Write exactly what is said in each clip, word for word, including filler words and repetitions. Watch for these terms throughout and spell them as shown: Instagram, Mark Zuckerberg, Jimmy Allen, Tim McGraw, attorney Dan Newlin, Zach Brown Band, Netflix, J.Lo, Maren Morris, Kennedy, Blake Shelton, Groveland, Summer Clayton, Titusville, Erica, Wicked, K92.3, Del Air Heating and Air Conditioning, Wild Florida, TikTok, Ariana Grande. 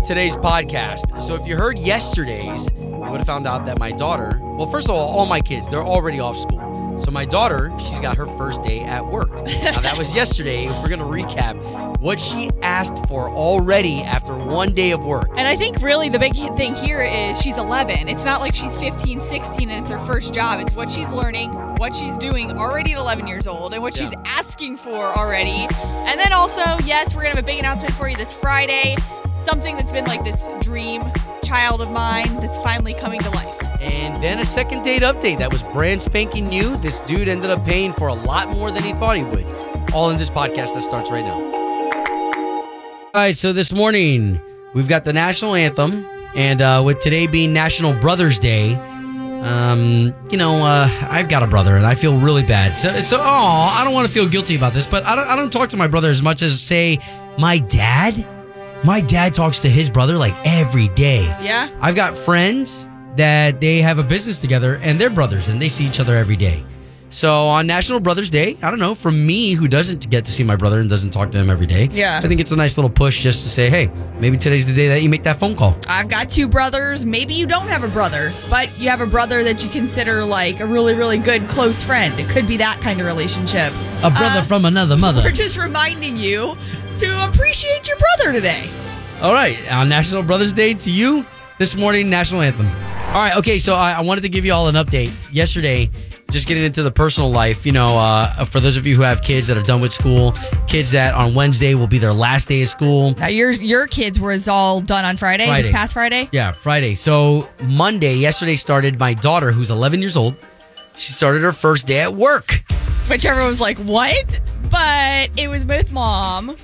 to today's podcast. So if you heard yesterday's, you would have found out that my daughter, well, first of all, all my kids, they're already off school. So my daughter, she's got her first day at work. Now, that was yesterday. We're going to recap what she asked for already after one day of work. And I think really the big thing here is she's eleven. It's not like she's fifteen, sixteen, and it's her first job. It's what she's learning, what she's doing already at eleven years old, and what yeah. she's asking for already. And then also, yes, we're going to have a big announcement for you this Friday. Something that's been like this dream child of mine that's finally coming to life. And then a second date update that was brand spanking new. This dude ended up paying for a lot more than he thought he would. All in this podcast that starts right now. All right, so this morning, we've got the national anthem. And uh, with today being National Brothers Day, um, you know, uh, I've got a brother and I feel really bad. So, so oh, I don't want to feel guilty about this, but I don't, I don't talk to my brother as much as, say, my dad. My dad talks to his brother like every day. Yeah. I've got friends that they have a business together and they're brothers and they see each other every day. So on National Brothers Day, I don't know, for me who doesn't get to see my brother and doesn't talk to him every day, yeah. I think it's a nice little push just to say, hey, maybe today's the day that you make that phone call. I've got two brothers. Maybe you don't have a brother, but you have a brother that you consider like a really, really good close friend. It could be that kind of relationship. A brother uh, from another mother. We're just reminding you to appreciate your brother today. All right. On National Brothers Day to you, this morning, National Anthem. All right, okay, so I, I wanted to give you all an update. Yesterday, just getting into the personal life, you know, uh, for those of you who have kids that are done with school, kids that on Wednesday will be their last day of school. Now, your your kids was all done on Friday, Friday, this past Friday? Yeah, Friday. So Monday, yesterday started my daughter, who's eleven years old. She started her first day at work. Which everyone was like, what? But it was with mom.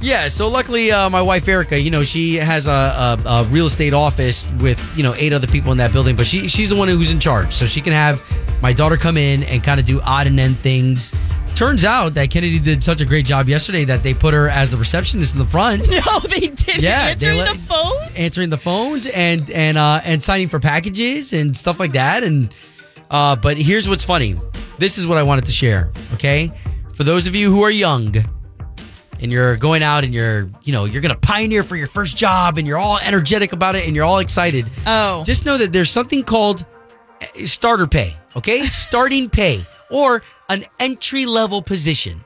Yeah, so luckily uh, my wife Erica, you know, she has a, a, a real estate office with, you know, eight other people in that building, but she she's the one who's in charge. So she can have my daughter come in and kind of do odd and end things. Turns out that Kennedy did such a great job yesterday that they put her as the receptionist in the front. No, they didn't. Yeah, answering the phones? Answering the phones and and uh, and signing for packages and stuff like that. And uh, but here's what's funny. This is what I wanted to share, okay? For those of you who are young, and you're going out and you're, you know, you're going to pioneer for your first job and you're all energetic about it and you're all excited. Oh. Just know that there's something called starter pay, okay? Starting pay or an entry-level position,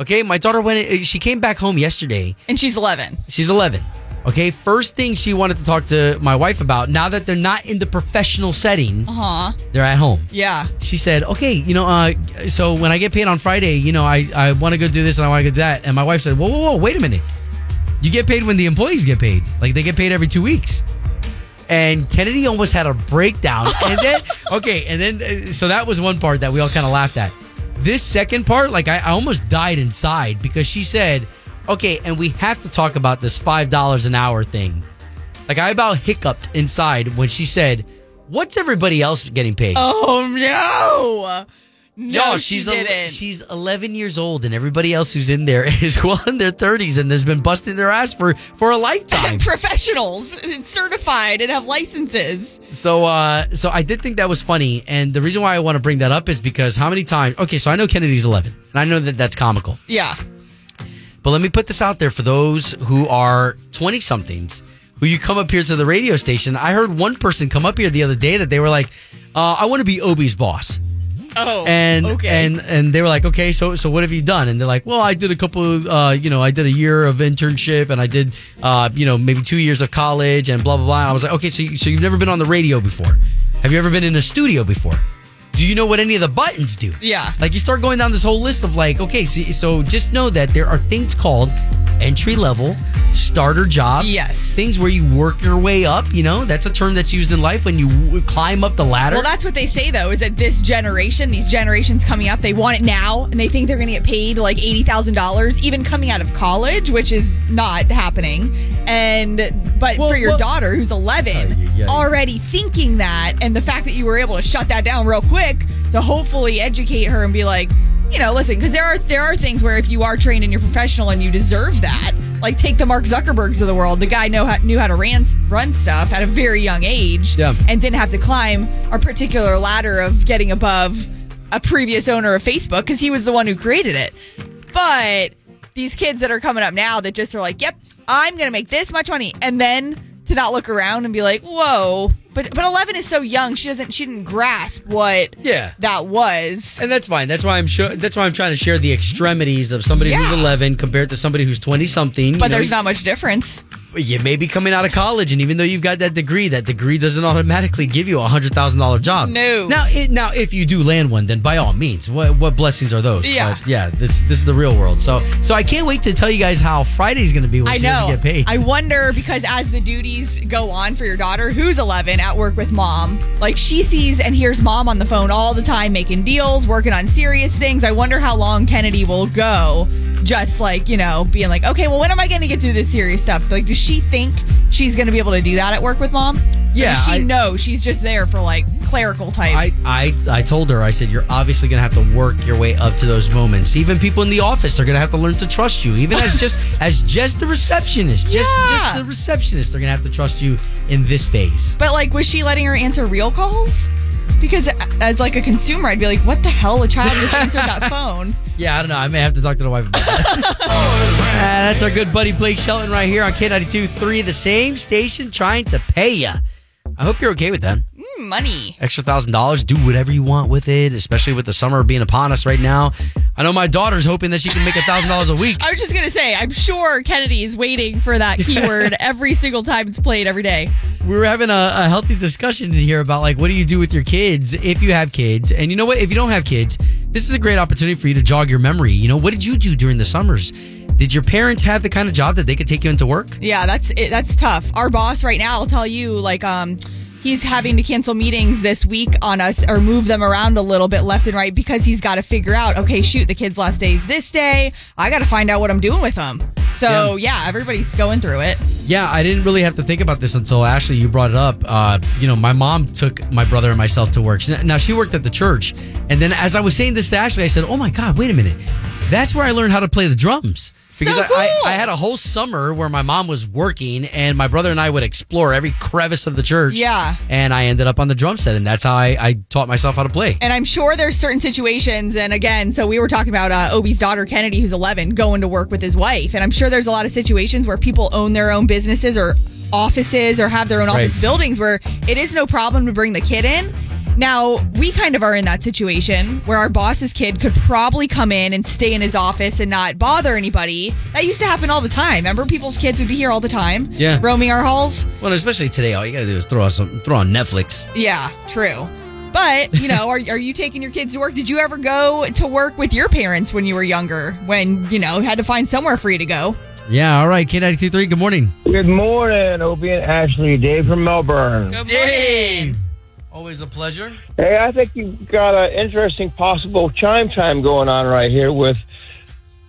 okay? My daughter went, she came back home yesterday. And she's eleven. She's eleven, okay? First thing she wanted to talk to my wife about, now that they're not in the professional setting, uh-huh. they're at home. Yeah. She said, okay, you know, uh, so when I get paid on Friday, you know, I, I want to go do this and I want to go do that. And my wife said, whoa, whoa, whoa, wait a minute. You get paid when the employees get paid. Like, they get paid every two weeks. And Kennedy almost had a breakdown. And then, okay, and then, so that was one part that we all kind of laughed at. This second part, like, I, I almost died inside because she said, okay, and we have to talk about this five dollars an hour thing. Like, I about hiccuped inside when she said, what's everybody else getting paid? Oh, no. No, no she's she didn't. El- she's eleven years old, and everybody else who's in there is well in their thirties and has been busting their ass for, for a lifetime. Professionals, certified, and have licenses. So, uh, so I did think that was funny, and the reason why I want to bring that up is because how many times... Okay, so I know Kennedy's eleven, and I know that that's comical. Yeah. But let me put this out there for those who are twenty-somethings, who you come up here to the radio station. I heard one person come up here the other day that they were like, uh, I want to be Obi's boss. Oh, and, okay. And and they were like, okay, so so what have you done? And they're like, well, I did a couple of, uh, you know, I did a year of internship and I did, uh, you know, maybe two years of college and blah, blah, blah. And I was like, okay, so, you, so you've never been on the radio before. Have you ever been in a studio before? Do you know what any of the buttons do? Yeah. Like, you start going down this whole list of like, okay, so, so just know that there are things called entry-level, starter job. Yes. Things where you work your way up, you know? That's a term that's used in life when you w- climb up the ladder. Well, that's what they say, though, is that this generation, these generations coming up, they want it now, and they think they're going to get paid like eighty thousand dollars, even coming out of college, which is not happening. And But well, for your well, daughter, who's eleven, uh, yeah, yeah, already yeah. thinking that, and the fact that you were able to shut that down real quick, to hopefully educate her and be like, you know, listen, because there are there are things where if you are trained and you're professional and you deserve that, like take the Mark Zuckerbergs of the world, the guy know how, knew how to ran, run stuff at a very young age yeah. and didn't have to climb a particular ladder of getting above a previous owner of Facebook because he was the one who created it. But these kids that are coming up now that just are like, yep, I'm going to make this much money. And then to not look around and be like, whoa. But but eleven is so young. She doesn't. She didn't grasp what yeah. that was. And that's fine. That's why I'm sure. That's why I'm trying to share the extremities of somebody yeah. who's eleven compared to somebody who's twenty something. But you there's know, not much difference. You may be coming out of college, and even though you've got that degree, that degree doesn't automatically give you a hundred thousand dollar job. No. Now, it, now, if you do land one, then by all means, what what blessings are those? Yeah, but yeah. This this is the real world. So so I can't wait to tell you guys how Friday's going to be when I she know. doesn't get paid. I wonder because as the duties go on for your daughter, who's eleven. At work with mom, like she sees and hears mom on the phone all the time, making deals, working on serious things. I wonder how long Kennedy will go just like, you know, being like, okay, well, when am I going to get to this serious stuff? Like, does she think she's going to be able to do that at work with mom? Yeah, or does she I, know she's just there for like clerical type? I, I I told her, I said, you're obviously going to have to work your way up to those moments. Even people in the office are going to have to learn to trust you. Even as just as just the receptionist, just yeah. just the receptionist, they're going to have to trust you in this phase. But like, was she letting her answer real calls? Because as like a consumer, I'd be like, what the hell? A child just answered that phone. Yeah, I don't know. I may have to talk to the wife about that. uh, that's our good buddy Blake Shelton right here on K ninety-two point three, the same station trying to pay you. I hope you're okay with that. Mm, money. Extra thousand dollars. Do whatever you want with it, especially with the summer being upon us right now. I know my daughter's hoping that she can make a thousand dollars a week. I was just going to say, I'm sure Kennedy is waiting for that keyword every single time it's played every day. We were having a, a healthy discussion in here about like, what do you do with your kids if you have kids? And you know what? If you don't have kids, this is a great opportunity for you to jog your memory. You know, what did you do during the summers? Did your parents have the kind of job that they could take you into work? Yeah, that's it. That's tough. Our boss right now will tell you, like, um, he's having to cancel meetings this week on us or move them around a little bit left and right because he's got to figure out, okay, shoot, the kids' last day's this day. I got to find out what I'm doing with them. So, yeah. yeah, everybody's going through it. Yeah, I didn't really have to think about this until, Ashley, you brought it up. Uh, you know, my mom took my brother and myself to work. Now, she worked at the church. And then as I was saying this to Ashley, I said, oh, my God, wait a minute. That's where I learned how to play the drums. Because so cool. I, I, I had a whole summer where my mom was working and my brother and I would explore every crevice of the church. Yeah. And I ended up on the drum set, and that's how I, I taught myself how to play. And I'm sure there's certain situations. And again, so we were talking about uh, Obi's daughter, Kennedy, who's eleven, going to work with his wife. And I'm sure there's a lot of situations where people own their own businesses or offices or have their own office right. buildings where it is no problem to bring the kid in. Now, we kind of are in that situation where our boss's kid could probably come in and stay in his office and not bother anybody. That used to happen all the time. Remember, people's kids would be here all the time, yeah, roaming our halls. Well, especially today, all you got to do is throw on some, throw on Netflix. Yeah, true. But, you know, are are you taking your kids to work? Did you ever go to work with your parents when you were younger, when, you know, had to find somewhere free to go? Yeah, all right, K ninety-two point three, good morning. Good morning, Obie and Ashley. Dave from Melbourne. Good morning. Dave. Always a pleasure. Hey, I think you've got an interesting possible chime time going on right here with,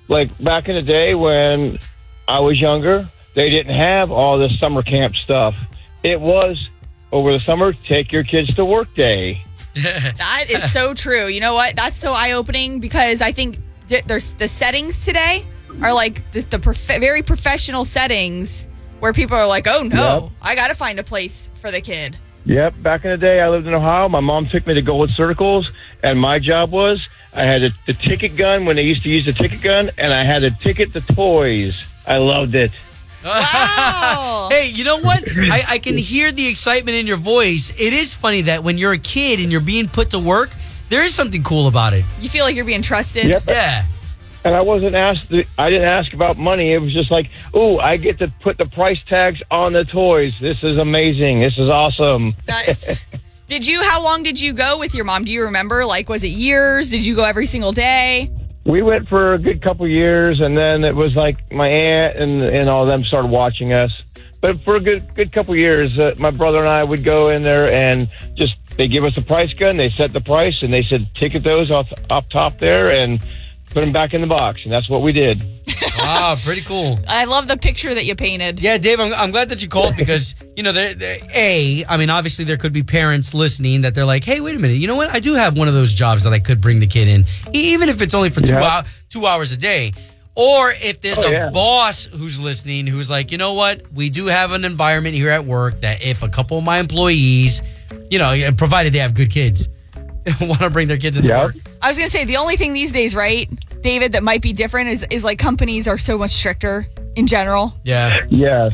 like, back in the day when I was younger, they didn't have all this summer camp stuff. It was, over the summer, take your kids to work day. That is so true. You know what? That's so eye-opening because I think there's the settings today are, like, the, the prof- very professional settings where people are like, oh, no, yep. I got to find a place for the kid. Yep. Back in the day, I lived in Ohio. My mom took me to Gold Circles, and my job was I had a, the ticket gun when they used to use the ticket gun, and I had a ticket to toys. I loved it. Wow. Hey, you know what? I, I can hear the excitement in your voice. It is funny that when you're a kid and you're being put to work, there is something cool about it. You feel like you're being trusted. Yep. Yeah. And I wasn't asked, the, I didn't ask about money. It was just like, oh, I get to put the price tags on the toys. This is amazing. This is awesome. Is, did you, how long did you go with your mom? Do you remember? Like, was it years? Did you go every single day? We went for a good couple years, and then it was like my aunt and, and all of them started watching us. But for a good, good couple years, uh, my brother and I would go in there and just, they give us a price gun. They set the price, and they said, ticket those off, off top there, and put them back in the box, and that's what we did. Wow, pretty cool. I love the picture that you painted. Yeah, Dave, I'm, I'm glad that you called because, you know, they're, they're, A, I mean, obviously there could be parents listening that they're like, hey, wait a minute, you know what? I do have one of those jobs that I could bring the kid in, even if it's only for two, yeah. ou- two hours a day. Or if there's oh, a yeah. boss who's listening who's like, you know what? We do have an environment here at work that if a couple of my employees, you know, provided they have good kids, want to bring their kids into yeah. work. I was going to say, the only thing these days, right, David, that might be different is, is like companies are so much stricter in general? Yeah. Yes.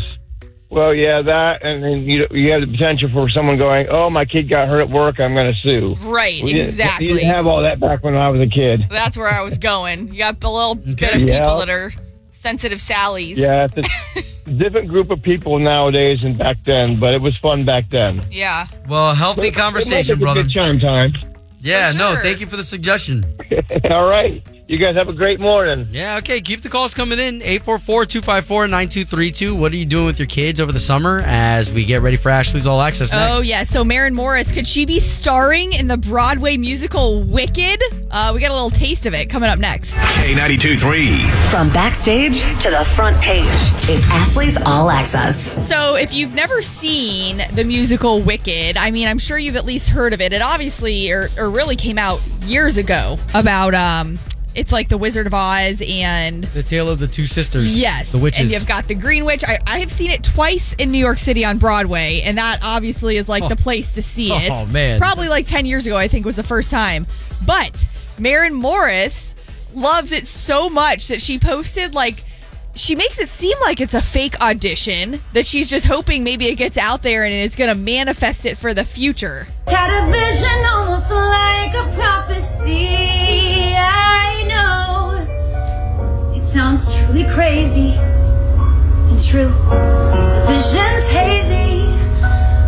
Well, yeah, that, and then you you have the potential for someone going, oh, my kid got hurt at work, I'm going to sue. Right, we exactly. Didn't, you didn't have all that back when I was a kid. That's where I was going. You got a little okay. bit of yeah. people that are sensitive Sallies. Yeah, it's a different group of people nowadays than back then, but it was fun back then. Yeah. Well, healthy it, conversation, it brother. It was a good chime time. Yeah, sure. no, thank you for the suggestion. All right. You guys have a great morning. Yeah, okay. Keep the calls coming in. eight four four, two five four, nine two three two. What are you doing with your kids over the summer as we get ready for Ashley's All Access next? Oh, yeah. So Maren Morris, could she be starring in the Broadway musical Wicked? Uh, we got a little taste of it coming up next. K ninety-two point three. From backstage to the front page, it's Ashley's All Access. So if you've never seen the musical Wicked, I mean, I'm sure you've at least heard of it. It obviously or, or really came out years ago about... um. It's like the Wizard of Oz and... The Tale of the Two Sisters. Yes. The witches. And you've got the Green Witch. I, I have seen it twice in New York City on Broadway, and that obviously is like oh. the place to see it. Oh, man. Probably like ten years ago, I think, was the first time. But Maren Morris loves it so much that she posted like... She makes it seem like it's a fake audition that she's just hoping maybe it gets out there and it's going to manifest it for the future. Had a vision almost like a prophecy, I know. It sounds truly crazy and true. The vision's hazy.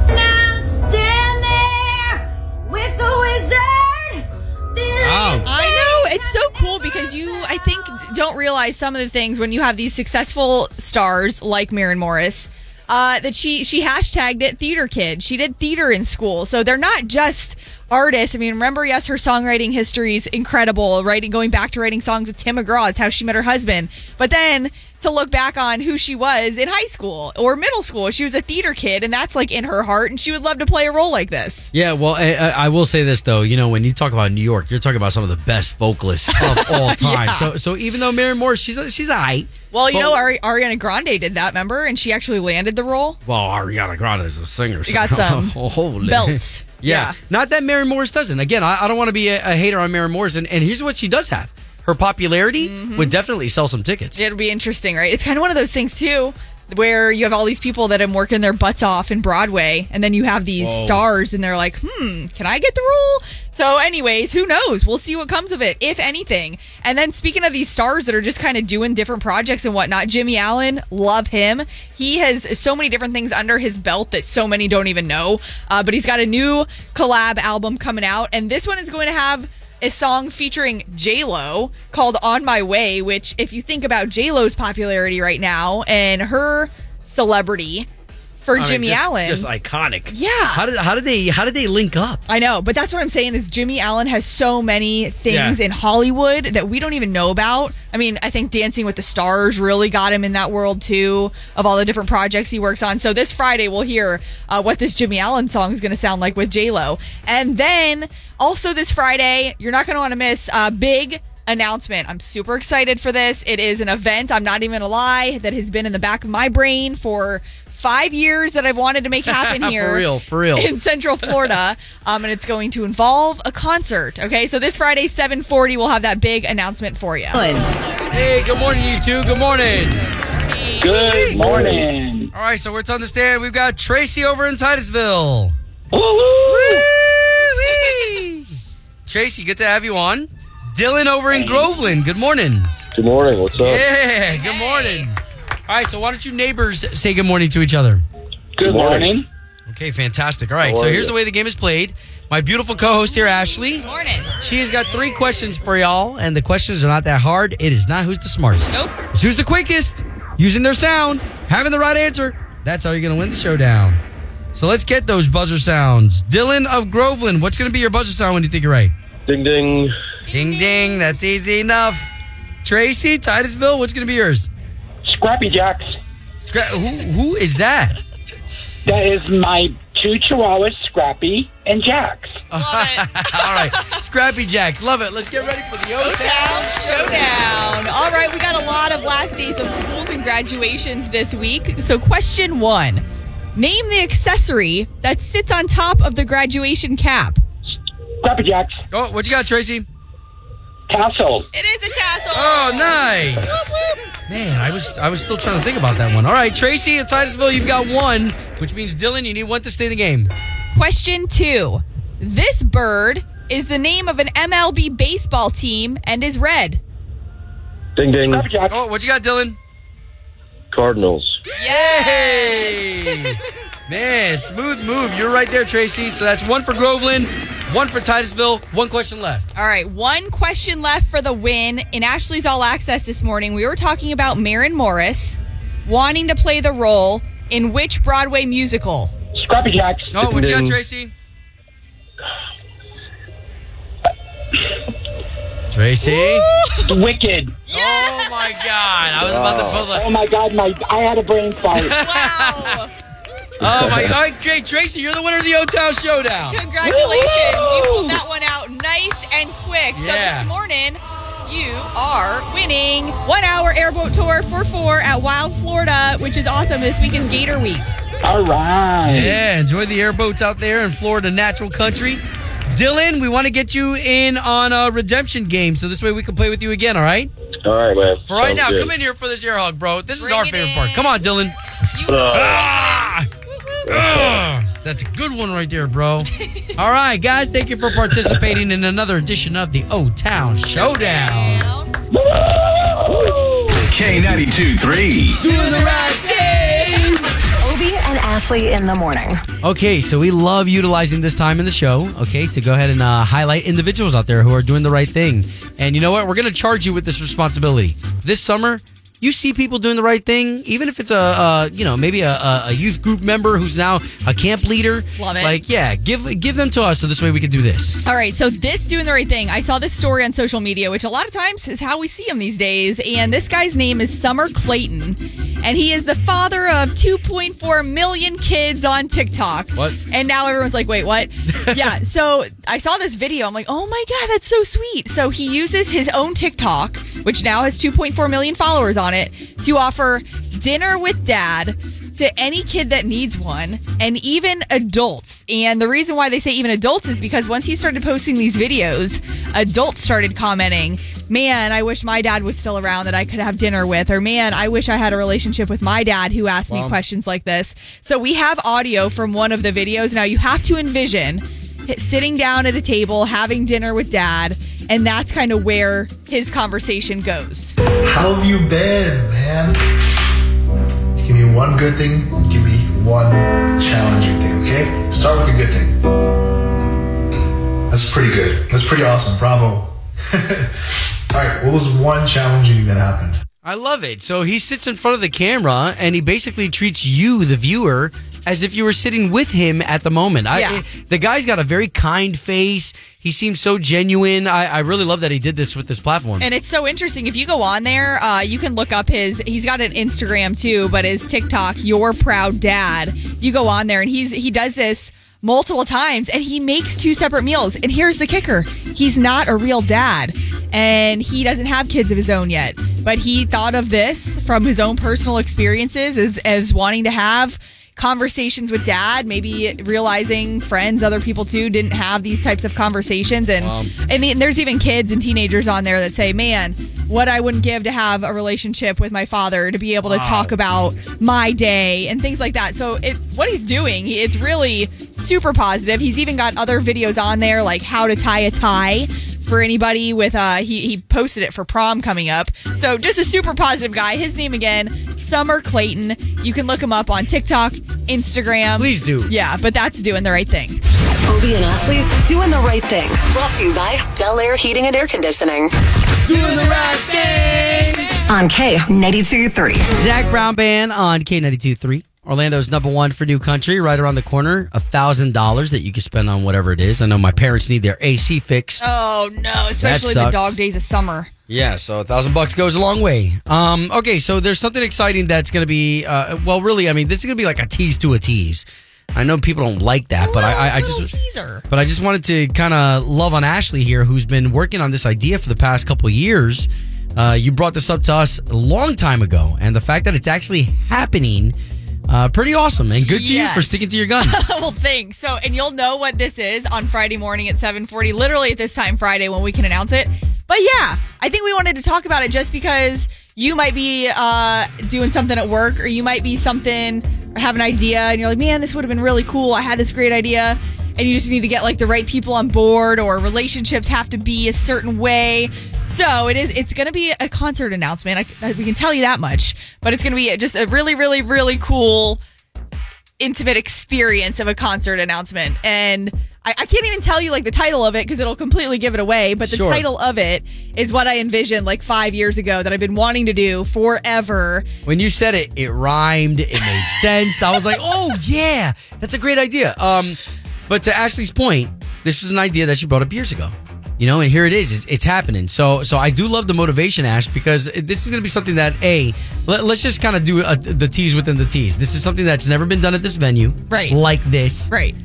Now stand there with the wizard. Wow. I know. It's so cool because you, I think, don't realize some of the things when you have these successful stars like Maren Morris, uh, that she, she hashtagged it theater kid. She did theater in school. So they're not just artists. I mean, remember, yes, her songwriting history is incredible, writing, going back to writing songs with Tim McGraw. It's how she met her husband. But then to look back on who she was in high school or middle school, she was a theater kid, and that's like in her heart, and she would love to play a role like this. Yeah, well, I, I will say this, though. You know, when you talk about New York, you're talking about some of the best vocalists of all time. yeah. So so even though Maren Morris, she's a, she's all right. Well, you but, know, Ari- Ariana Grande did that, remember? And she actually landed the role. Well, Ariana Grande is a singer. She so. got some Holy. belts. Yeah. yeah. Not that Maren Morris doesn't. Again, I, I don't want to be a, a hater on Maren Morris, and, and here's what she does have. Her popularity mm-hmm. would definitely sell some tickets. It'll be interesting, right? It's kind of one of those things, too, where you have all these people that are working their butts off in Broadway, and then you have these Whoa. stars, and they're like, hmm, can I get the role? So anyways, who knows? We'll see what comes of it, if anything. And then speaking of these stars that are just kind of doing different projects and whatnot, Jimmy Allen, love him. He has so many different things under his belt that so many don't even know. Uh, but he's got a new collab album coming out, and this one is going to have a song featuring J.Lo called On My Way, which if you think about J.Lo's popularity right now and her celebrity for I mean, Jimmy just, Allen. Just iconic. Yeah. How did how did they how did they link up? I know, but that's what I'm saying is Jimmy Allen has so many things yeah. in Hollywood that we don't even know about. I mean, I think Dancing with the Stars really got him in that world too, of all the different projects he works on. So this Friday we'll hear uh, what this Jimmy Allen song is going to sound like with J.Lo. And then also this Friday, you're not going to want to miss a uh, big announcement. I'm super excited for this. It is an event, I'm not even a lie, that has been in the back of my brain for Five years that I've wanted to make happen here for real, for real. in Central Florida. Um, and it's going to involve a concert. Okay, so this Friday, seven forty, we'll have that big announcement for you. Hey, good morning, you two. Good morning. Good morning. All right, so we're to understand we've got Tracy over in Titusville. Woo-hoo! Tracy, good to have you on. Dylan over in Groveland. Good morning. Good morning. What's up? Yeah, good morning. Hey. All right, so why don't you neighbors say good morning to each other? Good morning. Okay, fantastic. All right, so here's the way the game is played. My beautiful co-host here, Ashley. Good morning. She has got three questions for y'all, and the questions are not that hard. It is not who's the smartest. Nope. It's who's the quickest, using their sound, having the right answer. That's how you're going to win the showdown. So let's get those buzzer sounds. Dylan of Groveland, what's going to be your buzzer sound when you think you're right? Ding, ding. Ding, ding. That's easy enough. Tracy, Titusville, what's going to be yours? Scrappy Jacks. Scra- who, who is that? That is my two chihuahuas, Scrappy and Jacks. All right. Scrappy Jacks. Love it. Let's get ready for the O-Town Showdown. All right. We got a lot of last days of schools and graduations this week. So question one, name the accessory that sits on top of the graduation cap. Scrappy Jacks. Oh, what you got, Tracy? Tassel. It is a tassel. Oh, nice. Man, I was I was still trying to think about that one. All right, Tracy of Titusville, you've got one, which means, Dylan, you need one to stay in the game. Question two. This bird is the name of an M L B baseball team and is red. Ding, ding. Oh, what you got, Dylan? Cardinals. Yay! Man, smooth move. You're right there, Tracy. So that's one for Groveland, one for Titusville, one question left. All right, one question left for the win. In Ashley's All Access this morning, we were talking about Maren Morris wanting to play the role in which Broadway musical? Scrappy Jacks. Oh, what you got, Tracy? Tracy? Woo! Wicked. Yeah. Oh, my God. I was wow. about to pull like... Oh, my God. My I had a brain fart. Wow. Oh, my God. Okay, Tracy, you're the winner of the O-Town Showdown. Congratulations. Woo! You pulled that one out nice and quick. Yeah. So this morning, you are winning one-hour airboat tour for four at Wild Florida, which is awesome. This week is Gator Week. All right. Yeah, enjoy the airboats out there in Florida, natural country. Dylan, we want to get you in on a redemption game, so this way we can play with you again, all right? All right, man. For right Sounds now, good. Come in here for this air hog, bro. This Bring is our favorite in. Part. Come on, Dylan. You ah! Ah! That's a good one right there, bro. All right, guys, thank you for participating in another edition of the O-Town Showdown. K ninety-two point three. Doing the right thing. Obi and Ashley in the morning. Okay, so we love utilizing this time in the show, okay, to go ahead and uh, highlight individuals out there who are doing the right thing. And you know what? We're going to charge you with this responsibility. This summer, you see people doing the right thing, even if it's a, a you know, maybe a, a youth group member who's now a camp leader. Love it. Like, yeah, give give them to us so this way we can do this. All right, so this doing the right thing. I saw this story on social media, which a lot of times is how we see them these days. And this guy's name is Summer Clayton. And he is the father of two point four million kids on TikTok. What? And now everyone's like, wait, what? Yeah, so I saw this video. I'm like, oh my God, that's so sweet. So he uses his own TikTok, which now has two point four million followers on it, to offer dinner with dad to any kid that needs one, and even adults. And the reason why they say even adults is because once he started posting these videos, adults started commenting, man, I wish my dad was still around that I could have dinner with, or man, I wish I had a relationship with my dad who asked Mom. me questions like this. So we have audio from one of the videos. Now you have to envision sitting down at a table, having dinner with dad, and that's kind of where his conversation goes. How have you been, man? Give me one good thing, give me one challenging thing, okay? Start with a good thing. That's pretty good. That's pretty awesome. Bravo. All right, what was one challenging thing that happened? I love it. So he sits in front of the camera and he basically treats you, the viewer, as if you were sitting with him at the moment. Yeah. I, the guy's got a very kind face. He seems so genuine. I, I really love that he did this with this platform. And it's so interesting. If you go on there, uh, you can look up his, he's got an Instagram too, but his TikTok, Your Proud Dad. You go on there and he's he does this multiple times and he makes two separate meals. And here's the kicker. He's not a real dad. And he doesn't have kids of his own yet. But he thought of this from his own personal experiences as, as wanting to have conversations with dad, maybe realizing friends, other people too, didn't have these types of conversations. And, wow. and there's even kids and teenagers on there that say, man, what I wouldn't give to have a relationship with my father, to be able wow. to talk about my day and things like that. So it, what he's doing, it's really super positive. He's even got other videos on there, like how to tie a tie. For anybody with, uh, he, he posted it for prom coming up. So just a super positive guy. His name again, Summer Clayton. You can look him up on TikTok, Instagram. Please do. Yeah, but that's doing the right thing. Obi and Ashley's doing the right thing. Brought to you by Del Air Heating and Air Conditioning. Doing the right thing. On K ninety-two point three. Zach Brown Band on K ninety-two point three. Orlando's number one for new country, right around the corner. one thousand dollars that you can spend on whatever it is. I know my parents need their A C fixed. Oh, no, especially the dog days of summer. Yeah, so a thousand bucks goes a long way. Um, okay, so there's something exciting that's going to be, uh, well, really, I mean, this is going to be like a tease to a tease. I know people don't like that, but I, I, I just teaser. But I just wanted to kind of love on Ashley here, who's been working on this idea for the past couple of years. Uh, you brought this up to us a long time ago, and the fact that it's actually happening... Uh, pretty awesome, and good to yes. you for sticking to your guns. Well, thanks. So, and you'll know what this is on Friday morning at seven forty, literally at this time Friday when we can announce it. But yeah, I think we wanted to talk about it just because you might be uh, doing something at work, or you might be something, or have an idea, and you're like, man, this would have been really cool. I had this great idea. And you just need to get like the right people on board, or relationships have to be a certain way. So it is, it's going to be a concert announcement. I, I, we can tell you that much, but it's going to be just a really, really, really cool, intimate experience of a concert announcement. And I, I can't even tell you like the title of it because it'll completely give it away. But the sure. title of it is what I envisioned like five years ago that I've been wanting to do forever. When you said it, it rhymed. It made sense. I was like, oh yeah, that's a great idea. Um, But to Ashley's point, this was an idea that she brought up years ago, you know, and here it is. It's, it's happening. So so I do love the motivation, Ash, because this is going to be something that, A, let, let's just kind of do a, the tease within the tease. This is something that's never been done at this venue. Right. Like this. Right.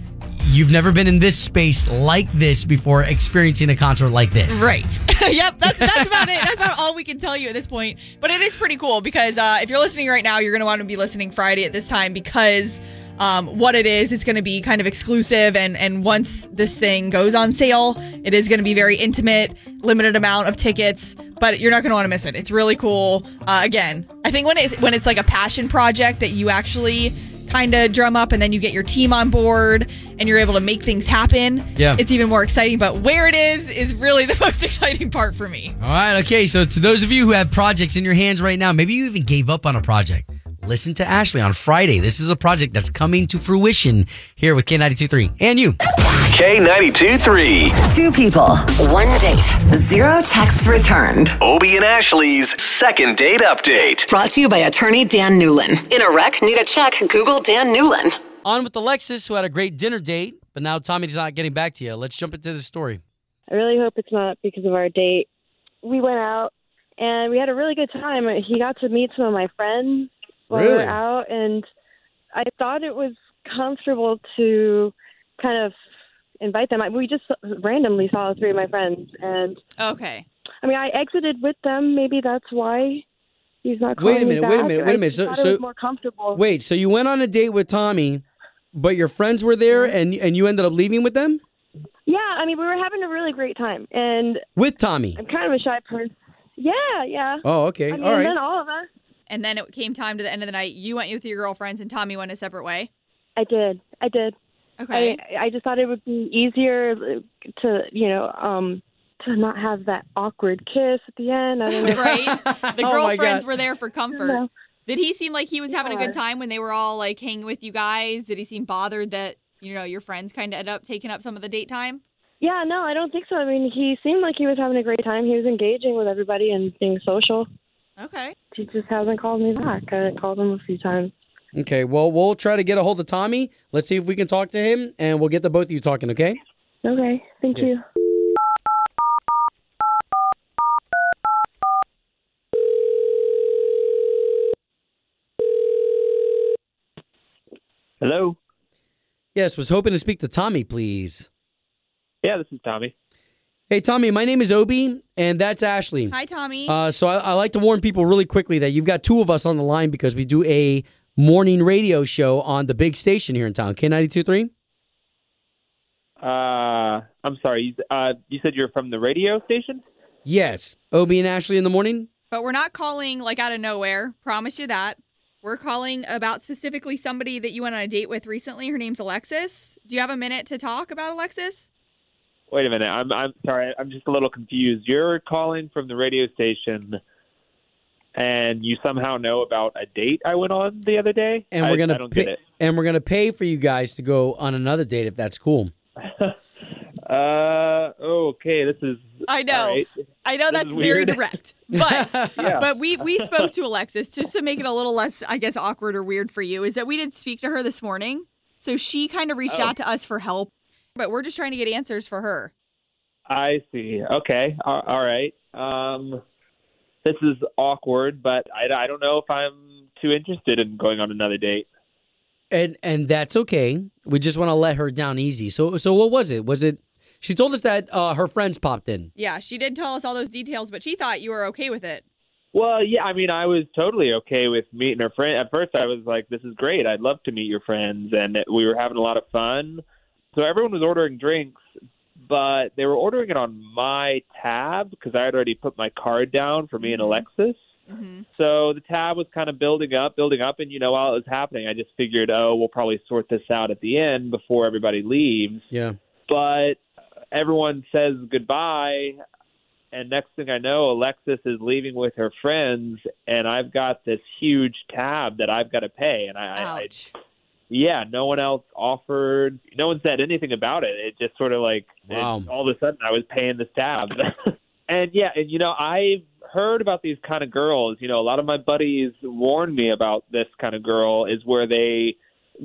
You've never been in this space like this before, experiencing a concert like this. Right. Yep. That's that's about it. That's about all we can tell you at this point. But it is pretty cool because uh, if you're listening right now, you're going to want to be listening Friday at this time because... Um, what it is, it's going to be kind of exclusive, and, and once this thing goes on sale, it is going to be very intimate, limited amount of tickets, but you're not going to want to miss it. It's really cool. Uh, again, I think when it's, when it's like a passion project that you actually kind of drum up and then you get your team on board and you're able to make things happen, yeah. it's even more exciting. But where it is is really the most exciting part for me. All right, okay, so to those of you who have projects in your hands right now, maybe you even gave up on a project. Listen to Ashley on Friday. This is a project that's coming to fruition here with K ninety-two point three and you. K ninety-two point three. Two people, one date, zero texts returned. Obie and Ashley's second date update. Brought to you by attorney Dan Newlin. In a wreck, need a check, Google Dan Newlin. On with Alexis, who had a great dinner date, but now Tommy's not getting back to you. Let's jump into the story. I really hope it's not because of our date. We went out, and we had a really good time. He got to meet some of my friends. While really? We were out, and I thought it was comfortable to kind of invite them. We just randomly saw three of my friends, and okay, I mean, I exited with them. Maybe that's why he's not calling. Wait a minute! Me back, wait a minute! Wait a minute! So, so it was more comfortable. Wait, so you went on a date with Tommy, but your friends were there, and and you ended up leaving with them? Yeah, I mean, we were having a really great time, and with Tommy, I'm kind of a shy person. Yeah, yeah. Oh, okay. I mean, all right. And then all of us. And then it came time to the end of the night. You went with your girlfriends, and Tommy went a separate way. I did. I did. Okay. I, I just thought it would be easier to, you know, um, to not have that awkward kiss at the end. I don't know. Right. The girlfriends oh were there for comfort. No. Did he seem like he was having yeah. a good time when they were all like hanging with you guys? Did he seem bothered that, you know, your friends kind of ended up taking up some of the date time? Yeah, no, I don't think so. I mean, he seemed like he was having a great time. He was engaging with everybody and being social. Okay. She just hasn't called me back. I called him a few times. Okay, well, we'll try to get a hold of Tommy. Let's see if we can talk to him, and we'll get the both of you talking, okay? Okay, thank yeah. you. Hello? Yes, was hoping to speak to Tommy, please. Yeah, this is Tommy. Hey, Tommy, my name is Obie, and that's Ashley. Hi, Tommy. Uh, so I, I like to warn people really quickly that you've got two of us on the line because we do a morning radio show on the big station here in town, K ninety-two point three. Uh, I'm sorry. Uh, you said you're from the radio station? Yes. Obie and Ashley in the morning. But we're not calling, like, out of nowhere. Promise you that. We're calling about specifically somebody that you went on a date with recently. Her name's Alexis. Do you have a minute to talk about Alexis? Wait a minute. I'm I'm sorry. I'm just a little confused. You're calling from the radio station, and you somehow know about a date I went on the other day. And we're gonna I, I don't pay, get it. And we're gonna pay for you guys to go on another date if that's cool. uh okay. This is. I know. Right. I know this that's very direct, but yeah. but we we spoke to Alexis just to make it a little less, I guess, awkward or weird for you. Is that we did speak to her this morning, so she kind of reached oh. out to us for help. But we're just trying to get answers for her. I see. Okay. All right. Um, this is awkward, but I, I don't know if I'm too interested in going on another date. And and that's okay. We just want to let her down easy. So so what was it? Was it? She told us that uh, her friends popped in. Yeah, she did tell us all those details, but she thought you were okay with it. Well, yeah. I mean, I was totally okay with meeting her friend. At first, I was like, "This is great. I'd love to meet your friends," and we were having a lot of fun. So everyone was ordering drinks, but they were ordering it on my tab because I had already put my card down for me and Alexis. Mm-hmm. So the tab was kind of building up, building up. And, you know, while it was happening, I just figured, oh, we'll probably sort this out at the end before everybody leaves. Yeah. But everyone says goodbye. And next thing I know, Alexis is leaving with her friends. And I've got this huge tab that I've got to pay. And I, Ouch. I, I yeah, no one else offered. No one said anything about it. It just sort of like wow. it, all of a sudden I was paying this tab. And, yeah, and, you know, I've heard about these kind of girls. You know, a lot of my buddies warned me about this kind of girl is where they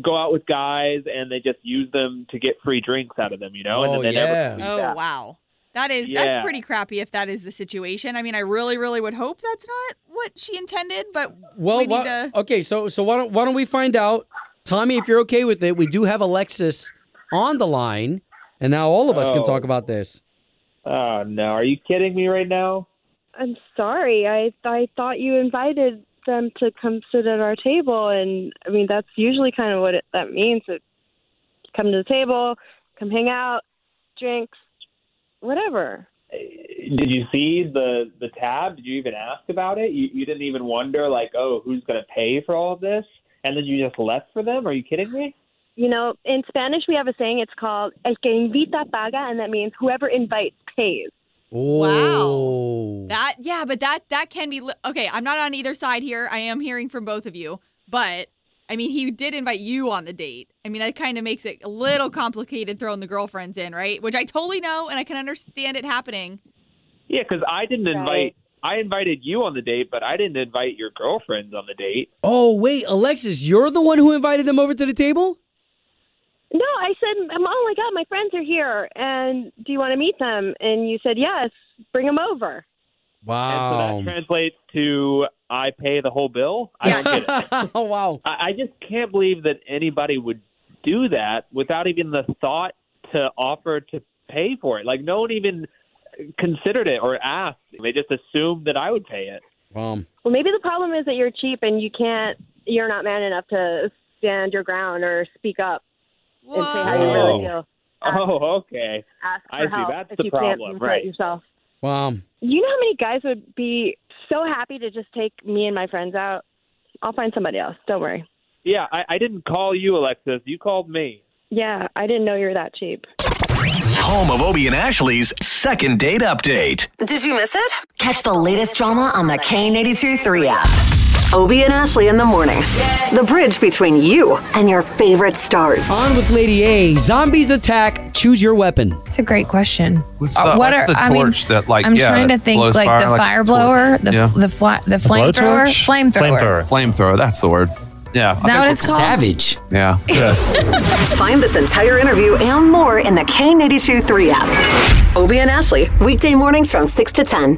go out with guys and they just use them to get free drinks out of them, you know? Oh, and then they yeah. never oh, that. wow. That is, yeah. that's pretty crappy if that is the situation. I mean, I really, really would hope that's not what she intended, but well, we need wh- to... Okay, so, so why don't, why don't we find out? Tommy, if you're okay with it, we do have Alexis on the line, and now all of us oh. can talk about this. Oh, no. Are you kidding me right now? I'm sorry. I I thought you invited them to come sit at our table. And, I mean, that's usually kind of what it, that means. It, come to the table, come hang out, drinks, whatever. Did you see the, the tab? Did you even ask about it? You, you didn't even wonder, like, oh, who's going to pay for all of this? And then you just left for them? Are you kidding me? You know, in Spanish, we have a saying. It's called El que invita paga, and that means whoever invites pays. Wow. That, yeah, but that, that can be... Li- okay, I'm not on either side here. I am hearing from both of you. But, I mean, he did invite you on the date. I mean, that kind of makes it a little complicated throwing the girlfriends in, right? Which I totally know, and I can understand it happening. Yeah, because I didn't invite... I invited you on the date, but I didn't invite your girlfriends on the date. Oh, wait, Alexis, you're the one who invited them over to the table? No, I said, oh, my God, my friends are here, and do you want to meet them? And you said, yes, bring them over. Wow. And so that translates to, I pay the whole bill? I don't get it. Oh, wow. I just can't believe that anybody would do that without even the thought to offer to pay for it. Like, no one even considered it or asked. They just assumed that I would pay it. Um, well, maybe the problem is that you're cheap and you can't, you're not man enough to stand your ground or speak up. Whoa. And say how you really feel. Oh, okay. Ask for I help see. That's if the you problem, can't right? Yourself. Wow. You know how many guys would be so happy to just take me and my friends out? I'll find somebody else. Don't worry. Yeah, I, I didn't call you, Alexis. You called me. Yeah, I didn't know you were that cheap. Home of Obie and Ashley's second date update. Did you miss it? Catch the latest drama on the K ninety-two point three app. Obie and Ashley in the morning. The bridge between you and your favorite stars. On with Lady A. Zombies attack. Choose your weapon. It's a great question. What's uh, the, what what's are, the torch I mean, that like? I'm yeah, trying to think like fire, the like fire blower, the yeah. f- the, fly, the flamethrower, flamethrower, flamethrower. That's the word. Yeah. Is that what it's called? Savage. Yeah. Yes. Find this entire interview and more in the K ninety-two point three app. Obie and Ashley, weekday mornings from six to ten.